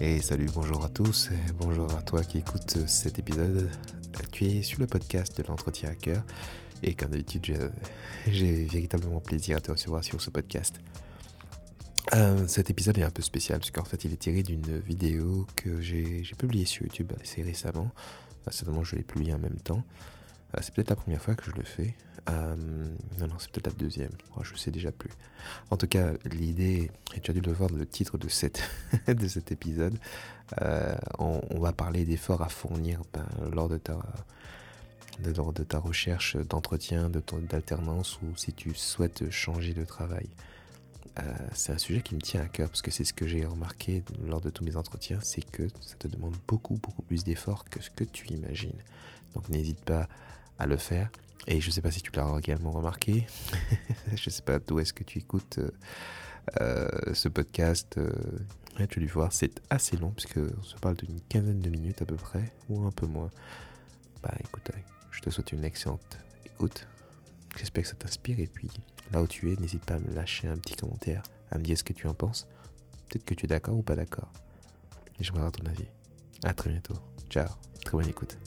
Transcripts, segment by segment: Et salut, bonjour à tous, bonjour à toi qui écoutes cet épisode. Tu es sur le podcast de l'entretien à cœur et comme d'habitude, j'ai véritablement plaisir à te recevoir sur ce podcast. Cet épisode est un peu spécial parce qu'en fait il est tiré d'une vidéo que j'ai publiée sur YouTube assez récemment. Certainement je l'ai publiée en même temps. C'est peut-être la première fois que je le fais. Non, c'est peut-être la deuxième. Oh, je sais déjà plus. En tout cas, l'idée, et tu as dû le voir dans le titre de, de cet épisode, on va parler d'efforts à fournir lors de ta recherche d'entretien, d'alternance ou si tu souhaites changer de travail. C'est un sujet qui me tient à cœur parce que c'est ce que j'ai remarqué lors de tous mes entretiens, c'est que ça te demande beaucoup plus d'efforts que ce que tu imagines. Donc n'hésite pas à le faire. Et je ne sais pas si tu l'as également remarqué. Je ne sais pas d'où est-ce que tu écoutes ce podcast. Tu vas voir, c'est assez long puisque on se parle d'une quinzaine de minutes à peu près ou un peu moins. Bah écoute, je te souhaite une excellente écoute. J'espère que ça t'inspire et puis là où tu es, n'hésite pas à me lâcher un petit commentaire, à me dire ce que tu en penses. Peut-être que tu es d'accord ou pas d'accord. Et j'aimerais avoir ton avis. À très bientôt. Ciao. Très bonne écoute.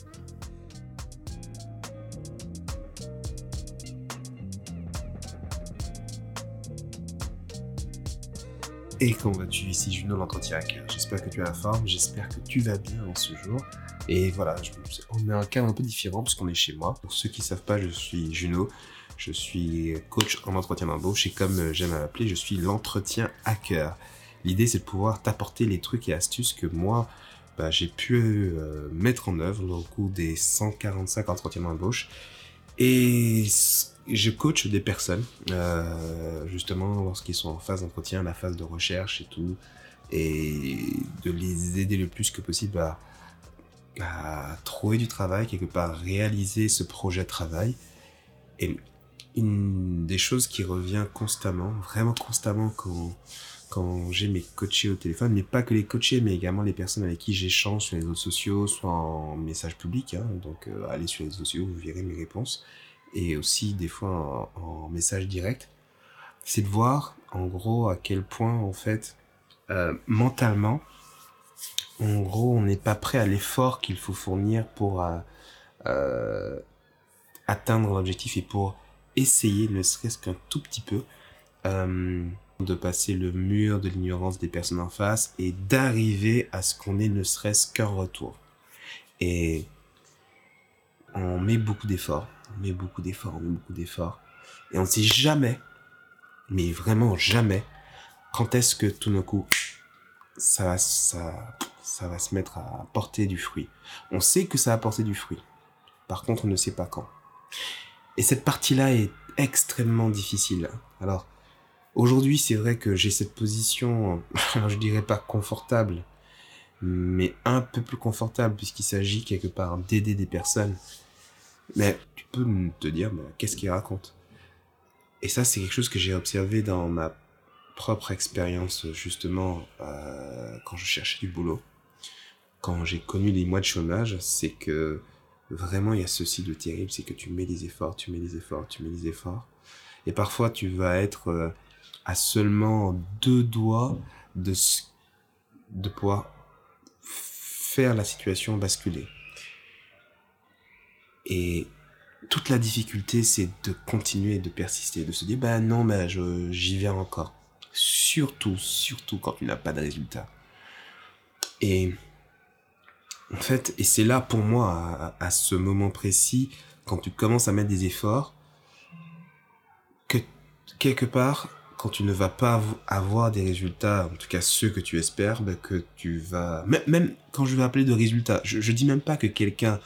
Et comment vas-tu? Ici Juno, l'entretien à cœur. J'espère que tu as la forme, j'espère que tu vas bien en ce jour. Et voilà, on a un cadre un peu différent parce qu'on est chez moi. Pour ceux qui ne savent pas, je suis Juno, je suis coach en entretien d'embauche et comme j'aime à l'appeler, je suis l'entretien à cœur. L'idée, c'est de pouvoir t'apporter les trucs et astuces que moi, j'ai pu mettre en œuvre au cours des 145 entretiens d'embauche. Et je coach des personnes, justement, lorsqu'ils sont en phase d'entretien, la phase de recherche et tout, et de les aider le plus que possible à trouver du travail, quelque part réaliser ce projet de travail. Et une des choses qui revient constamment quand j'ai mes coachés au téléphone, mais pas que les coachés, mais également les personnes avec qui j'échange sur les réseaux sociaux, soit en message public, donc allez sur les réseaux sociaux, vous verrez mes réponses, et aussi des fois en message direct, c'est de voir en gros à quel point en fait mentalement, en gros on n'est pas prêt à l'effort qu'il faut fournir pour atteindre l'objectif et pour essayer, ne serait-ce qu'un tout petit peu, de passer le mur de l'ignorance des personnes en face et d'arriver à ce qu'on ait ne serait-ce qu'un retour. Et on met beaucoup d'efforts, et on ne sait jamais, mais vraiment jamais, quand est-ce que tout d'un coup, ça va se mettre à porter du fruit. On sait que ça va porter du fruit, par contre on ne sait pas quand. Et cette partie-là est extrêmement difficile. Alors, aujourd'hui, c'est vrai que j'ai cette position, je dirais pas confortable, mais un peu plus confortable puisqu'il s'agit quelque part d'aider des personnes. Mais tu peux te dire, mais qu'est-ce qu'il raconte? Et ça, c'est quelque chose que j'ai observé dans ma propre expérience, justement, quand je cherchais du boulot. Quand j'ai connu les mois de chômage, c'est que vraiment, il y a ceci de terrible, c'est que tu mets des efforts, et parfois, tu vas être... à seulement 2 doigts de pouvoir faire la situation basculer. Et toute la difficulté, c'est de continuer, de persister, de se dire « bah non, j'y vais encore ». Surtout quand tu n'as pas de résultat. Et en fait, et c'est là pour moi, à ce moment précis, quand tu commences à mettre des efforts, que quelque part... quand tu ne vas pas avoir des résultats, en tout cas ceux que tu espères, que tu vas... Même quand je vais appeler de résultats, je dis même pas que quelqu'un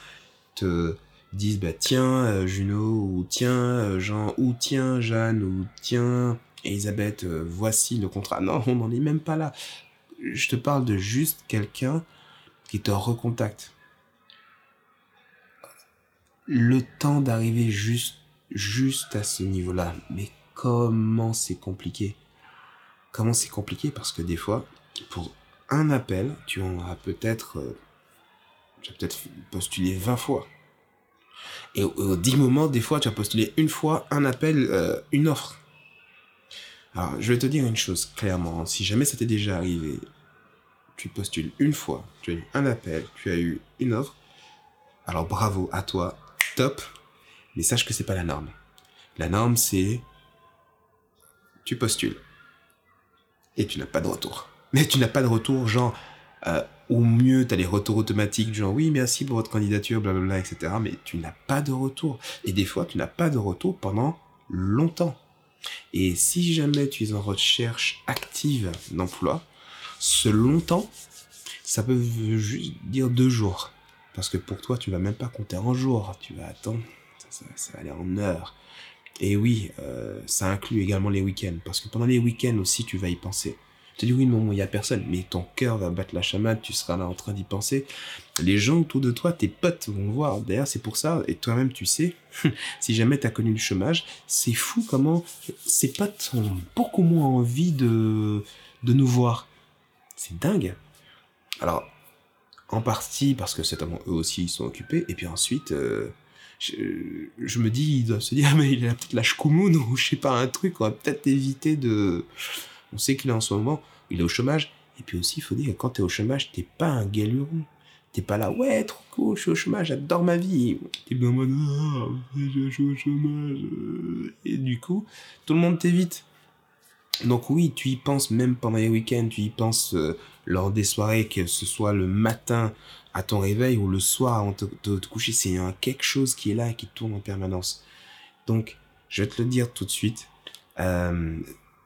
te dise tiens Juno, ou tiens Jean, ou tiens Jeanne, ou tiens Elisabeth, voici le contrat. Non, on n'en est même pas là. Je te parle de juste quelqu'un qui te recontacte. Le temps d'arriver juste à ce niveau-là, mais comment c'est compliqué. Parce que des fois, pour un appel, tu as peut-être postulé 20 fois. Et au 10 moments, des fois, tu as postulé une fois, un appel, une offre. Alors, je vais te dire une chose, clairement. Si jamais ça t'est déjà arrivé, tu postules une fois, tu as eu un appel, tu as eu une offre, alors bravo à toi, top, mais sache que c'est pas la norme. La norme, c'est tu postules et tu n'as pas de retour. Mais tu n'as pas de retour, genre, au mieux, tu as les retours automatiques, genre oui, merci pour votre candidature, blablabla, etc. Mais tu n'as pas de retour. Et des fois, tu n'as pas de retour pendant longtemps. Et si jamais tu es en recherche active d'emploi, ce longtemps, ça peut juste dire 2 jours. Parce que pour toi, tu vas même pas compter en jours, tu vas attendre, ça va aller en heures. Et oui, ça inclut également les week-ends, parce que pendant les week-ends aussi, tu vas y penser. Tu te dis, oui, non, il n'y a personne, mais ton cœur va battre la chamade, tu seras là en train d'y penser. Les gens autour de toi, tes potes vont voir. D'ailleurs, c'est pour ça, et toi-même, tu sais, si jamais tu as connu le chômage, c'est fou comment ces potes ont beaucoup moins envie de nous voir. C'est dingue. Alors, en partie, parce que certainement, eux aussi, ils sont occupés, et puis ensuite... Je me dis, ils doivent se dire, mais il a peut-être la chkoumoune ou je sais pas, un truc, on va peut-être éviter de... On sait qu'il est en ce moment, il est au chômage. Et puis aussi, il faut dire que quand t'es au chômage, t'es pas un galuron. T'es pas là, ouais, trop cool, je suis au chômage, j'adore ma vie. T'es dans le mode, ah, je suis au chômage. Et du coup, tout le monde t'évite. Donc oui, tu y penses même pendant les week-ends, tu y penses lors des soirées, que ce soit le matin à ton réveil ou le soir avant de te coucher, c'est quelque chose qui est là et qui tourne en permanence. Donc, je vais te le dire tout de suite,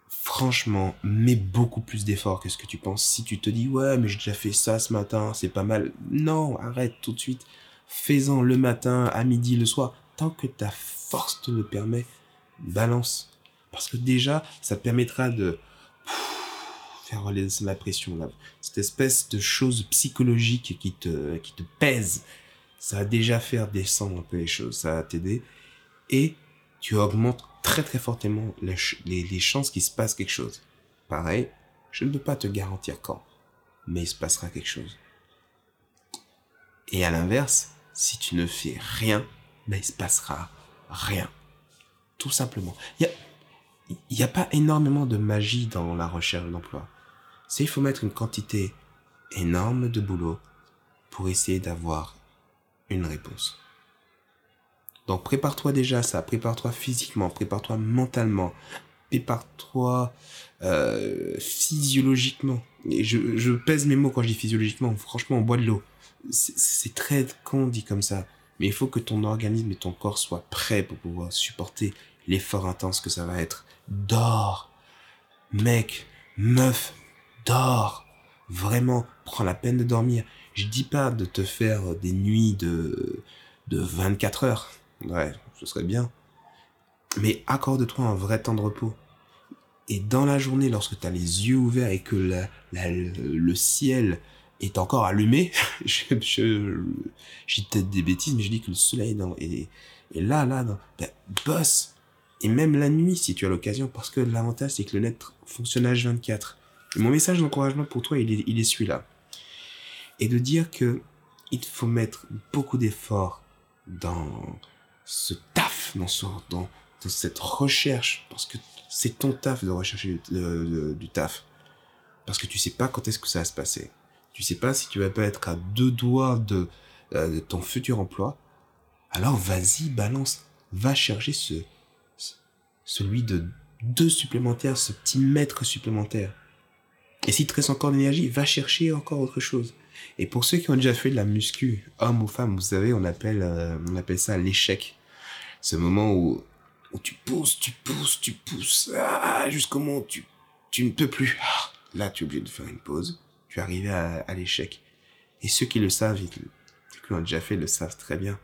franchement, mets beaucoup plus d'efforts que ce que tu penses. Si tu te dis, ouais, mais j'ai déjà fait ça ce matin, c'est pas mal. Non, arrête tout de suite. Fais-en le matin, à midi, le soir. Tant que ta force te le permet, balance. Parce que déjà, ça te permettra de faire relâcher la pression. Là. Cette espèce de chose psychologique qui te pèse, ça va déjà faire descendre un peu les choses, ça va t'aider. Et tu augmentes très très fortement les chances qu'il se passe quelque chose. Pareil, je ne peux pas te garantir quand, mais il se passera quelque chose. Et à l'inverse, si tu ne fais rien, ben il se passera rien. Tout simplement. Il n'y a pas énormément de magie dans la recherche d'emploi. C'est qu'il faut mettre une quantité énorme de boulot pour essayer d'avoir une réponse. Donc prépare-toi déjà à ça, prépare-toi physiquement, prépare-toi mentalement, prépare-toi physiologiquement. Et je pèse mes mots quand je dis physiologiquement, franchement on boit de l'eau. C'est très con dit comme ça, mais il faut que ton organisme et ton corps soient prêts pour pouvoir supporter l'effort intense que ça va être. Dors, mec, meuf, dors. Vraiment, prends la peine de dormir. Je dis pas de te faire des nuits de 24 heures. Ouais, ce serait bien. Mais accorde-toi un vrai temps de repos. Et dans la journée, lorsque tu as les yeux ouverts et que le ciel est encore allumé, j'ai peut-être des bêtises, mais je dis que le soleil est là, bosse. Et même la nuit, si tu as l'occasion, parce que l'avantage, c'est que le net fonctionne H24. Et mon message d'encouragement pour toi, il est celui-là. Et de dire que il faut mettre beaucoup d'efforts dans ce taf, dans cette recherche, parce que c'est ton taf de rechercher du taf. Parce que tu sais pas quand est-ce que ça va se passer. Tu sais pas si tu vas pas être à 2 doigts de ton futur emploi. Alors vas-y, balance, va chercher celui de 2 supplémentaires, ce petit mètre supplémentaire. Et si tu restes encore d'énergie, va chercher encore autre chose. Et pour ceux qui ont déjà fait de la muscu, hommes ou femmes, vous savez, on appelle ça l'échec. Ce moment où tu pousses, jusqu'au moment où tu ne peux plus. Là, tu es obligé de faire une pause. Tu es arrivé à l'échec. Et ceux qui le savent, ceux qui l'ont déjà fait le savent très bien.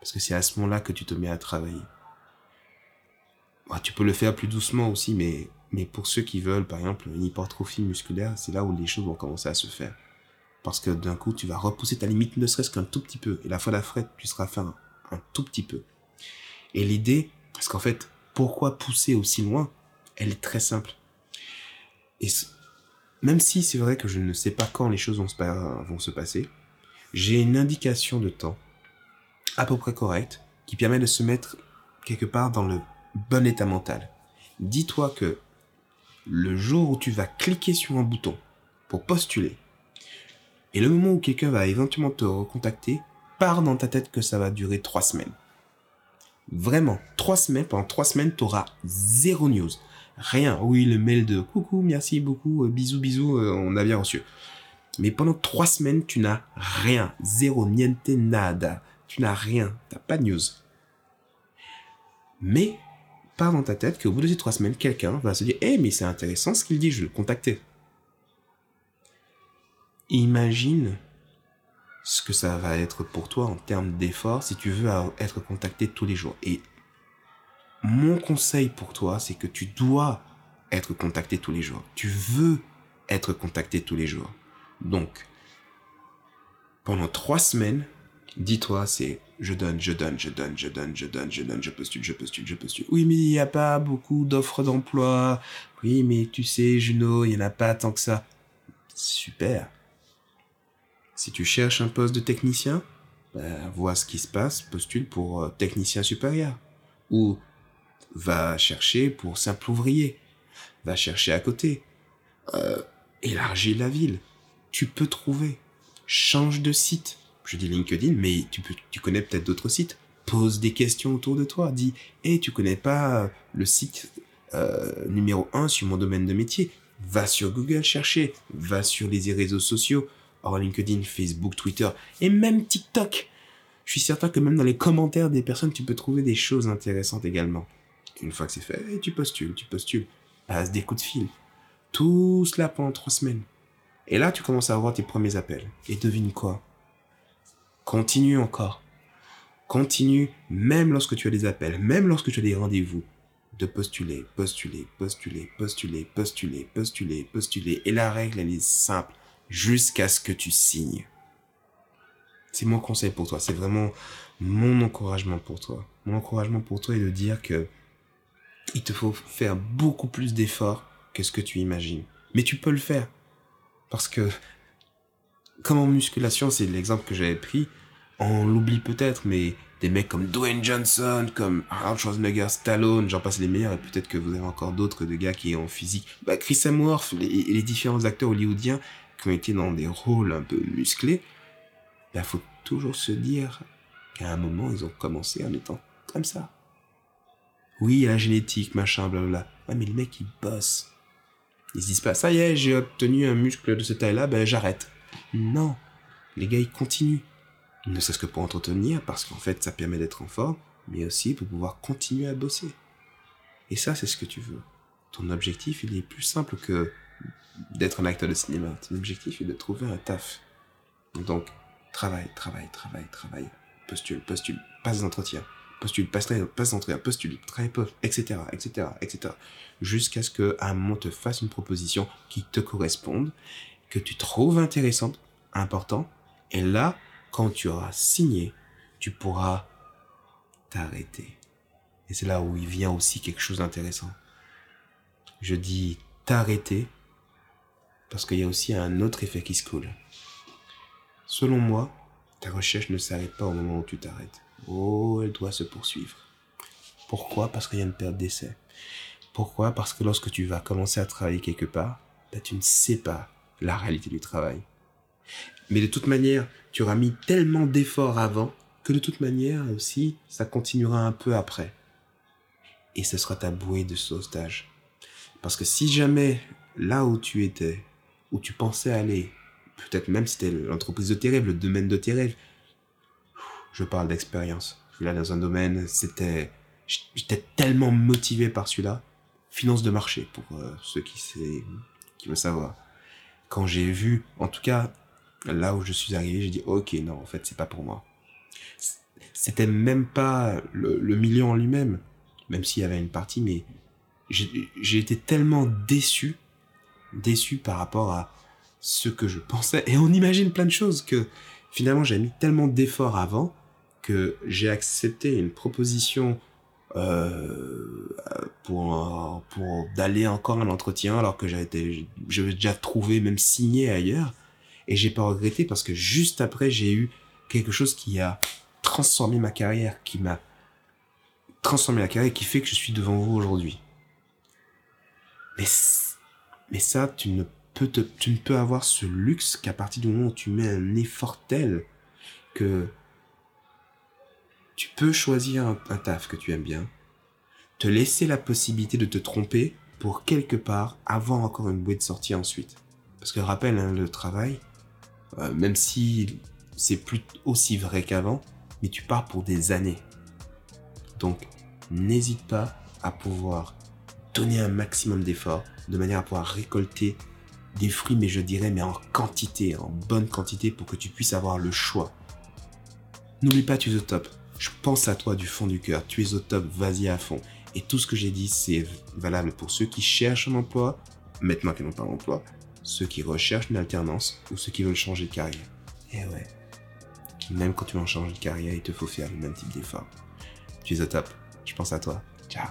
Parce que c'est à ce moment-là que tu te mets à travailler. Bon, tu peux le faire plus doucement aussi, mais pour ceux qui veulent, par exemple, une hypertrophie musculaire, c'est là où les choses vont commencer à se faire. Parce que d'un coup, tu vas repousser ta limite, ne serait-ce qu'un tout petit peu. Et la fois d'après, tu seras fait un tout petit peu. Et l'idée, parce qu'en fait, pourquoi pousser aussi loin, elle est très simple. Et même si c'est vrai que je ne sais pas quand les choses vont se passer, j'ai une indication de temps à peu près correcte qui permet de se mettre quelque part dans le bon état mental. Dis-toi que le jour où tu vas cliquer sur un bouton pour postuler, Et le moment où quelqu'un va éventuellement te recontacter, part dans ta tête que ça va durer 3 semaines. Vraiment, 3 semaines, pendant 3 semaines, tu auras zéro news. Rien. Oui, le mail de « Coucou, merci beaucoup, bisous, bisous, on a bien reçu ». Mais pendant 3 semaines, tu n'as rien. Zéro, niente, nada. Tu n'as rien. Tu n'as pas de news. Mais, part dans ta tête qu'au bout de ces 3 semaines, quelqu'un va se dire « Eh, mais c'est intéressant ce qu'il dit, je vais le contacter. » Imagine ce que ça va être pour toi en termes d'effort si tu veux être contacté tous les jours. Et mon conseil pour toi, c'est que tu dois être contacté tous les jours. Tu veux être contacté tous les jours. Donc, pendant 3 semaines, dis-toi, c'est je donne, je postule. Oui, mais il n'y a pas beaucoup d'offres d'emploi. Oui, mais tu sais, Juno, il n'y en a pas tant que ça. Super. Si tu cherches un poste de technicien, vois ce qui se passe, postule pour technicien supérieur. Ou va chercher pour simple ouvrier. Va chercher à côté. Élargis la ville. Tu peux trouver. Change de site. Je dis LinkedIn, mais tu connais peut-être d'autres sites. Pose des questions autour de toi. Dis, hey, tu connais pas le site numéro 1 sur mon domaine de métier. Va sur Google chercher. Va sur les réseaux sociaux. Or, LinkedIn, Facebook, Twitter et même TikTok. Je suis certain que même dans les commentaires des personnes, tu peux trouver des choses intéressantes également. Une fois que c'est fait, tu postules. Passe des coups de fil. Tout cela pendant 3 semaines. Et là, tu commences à avoir tes premiers appels. Et devine quoi ? Continue encore. Continue, même lorsque tu as des appels, même lorsque tu as des rendez-vous, de postuler. Et la règle, elle est simple. Jusqu'à ce que tu signes. C'est mon conseil pour toi. C'est vraiment mon encouragement pour toi. Mon encouragement pour toi est de dire que il te faut faire beaucoup plus d'efforts que ce que tu imagines. Mais tu peux le faire. Parce que, comme en musculation, c'est l'exemple que j'avais pris, on l'oublie peut-être, mais des mecs comme Dwayne Johnson, comme Arnold Schwarzenegger, Stallone, j'en passe les meilleurs, et peut-être que vous avez encore d'autres de gars qui est en physique. Chris Hemsworth, les différents acteurs hollywoodiens, qui ont été dans des rôles un peu musclés, faut toujours se dire qu'à un moment, ils ont commencé en étant comme ça. Oui, la génétique, machin, blablabla. Ouais, mais les mecs, ils bossent. Ils se disent pas, ça y est, j'ai obtenu un muscle de cette taille-là, j'arrête. Non, les gars, ils continuent. Ne serait-ce que pour entretenir, parce qu'en fait, ça permet d'être en forme, mais aussi pour pouvoir continuer à bosser. Et ça, c'est ce que tu veux. Ton objectif, il est plus simple que d'être un acteur de cinéma. Ton objectif est de trouver un taf. Donc, travaille. Postule, passe des entretiens. Postule, travaille, etc. Jusqu'à ce qu'à un moment, te fasse une proposition qui te corresponde, que tu trouves intéressante, important. Et là, quand tu auras signé, tu pourras t'arrêter. Et c'est là où il vient aussi quelque chose d'intéressant. Je dis t'arrêter, parce qu'il y a aussi un autre effet qui se coule. Selon moi, ta recherche ne s'arrête pas au moment où tu t'arrêtes. Oh, elle doit se poursuivre. Pourquoi ? Parce qu'il y a une période d'essai. Pourquoi ? Parce que lorsque tu vas commencer à travailler quelque part, tu ne sais pas la réalité du travail. Mais de toute manière, tu auras mis tellement d'efforts avant que de toute manière aussi, ça continuera un peu après. Et ce sera ta bouée de sauvetage. Parce que si jamais, là où tu étais, où tu pensais aller, peut-être même si c'était l'entreprise de tes rêves, le domaine de tes rêves. Je parle d'expérience. Je suis là dans un domaine, j'étais tellement motivé par celui-là. Finance de marché, pour ceux qui veulent savoir. Quand j'ai vu, en tout cas, là où je suis arrivé, j'ai dit « Ok, non, en fait, c'est pas pour moi. » C'était même pas le million en lui-même, même s'il y avait une partie, mais j'ai été tellement déçu par rapport à ce que je pensais, et on imagine plein de choses, que finalement j'ai mis tellement d'efforts avant que j'ai accepté une proposition pour d'aller encore à un entretien alors que j'avais déjà trouvé, même signé ailleurs, et j'ai pas regretté, parce que juste après j'ai eu quelque chose qui a transformé ma carrière, et qui fait que je suis devant vous aujourd'hui. Mais ça, tu ne tu ne peux avoir ce luxe qu'à partir du moment où tu mets un effort tel que tu peux choisir un taf que tu aimes bien, te laisser la possibilité de te tromper pour quelque part avoir encore une bouée de sortie ensuite. Parce que rappel, hein, le travail, même si c'est plus aussi vrai qu'avant, mais tu pars pour des années. Donc, n'hésite pas à pouvoir donner un maximum d'efforts de manière à pouvoir récolter des fruits, mais je dirais, mais en quantité, en bonne quantité pour que tu puisses avoir le choix. N'oublie pas, tu es au top. Je pense à toi du fond du cœur. Tu es au top, vas-y à fond. Et tout ce que j'ai dit, c'est valable pour ceux qui cherchent un emploi, maintenant qu'ils n'ont pas d'emploi, ceux qui recherchent une alternance ou ceux qui veulent changer de carrière. Eh ouais. Même quand tu veux changer de carrière, il te faut faire le même type d'effort. Tu es au top. Je pense à toi. Ciao.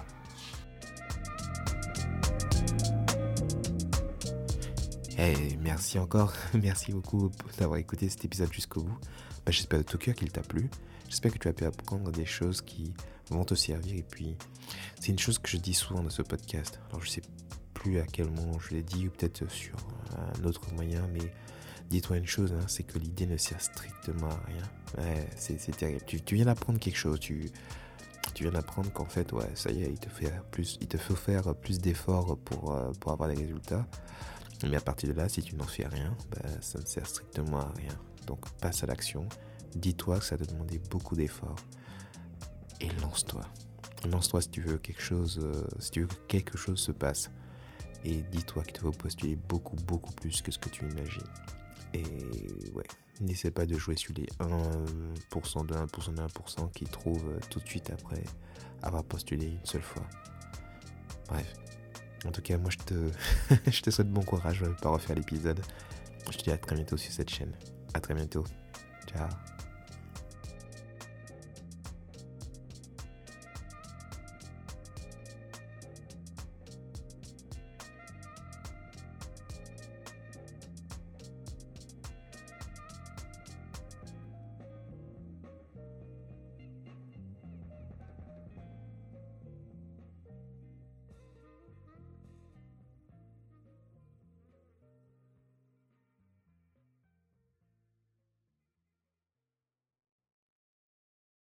Hey, merci encore. Merci beaucoup d'avoir écouté cet épisode jusqu'au bout. J'espère de tout cœur qu'il t'a plu. J'espère que tu as pu apprendre des choses qui vont te servir. Et puis, c'est une chose que je dis souvent dans ce podcast. Alors, je ne sais plus à quel moment je l'ai dit ou peut-être sur un autre moyen, mais dis-toi une chose, hein, c'est que l'idée ne sert strictement à rien. Ouais, c'est terrible. Tu viens d'apprendre quelque chose. Tu viens d'apprendre qu'en fait, ouais, ça y est, il te faut faire plus d'efforts pour avoir des résultats. Mais à partir de là, si tu n'en fais rien, ça ne sert strictement à rien. Donc, passe à l'action. Dis-toi que ça t'a demandé beaucoup d'efforts. Et lance-toi. Lance-toi si tu veux que quelque chose se passe. Et dis-toi qu'il te faut postuler beaucoup, beaucoup plus que ce que tu imagines. Et ouais, n'essaie pas de jouer sur les 1% de 1% de 1% qui trouvent tout de suite après avoir postulé une seule fois. Bref. En tout cas, moi, je te souhaite bon courage. Je ne vais pas refaire l'épisode. Je te dis à très bientôt sur cette chaîne. À très bientôt. Ciao.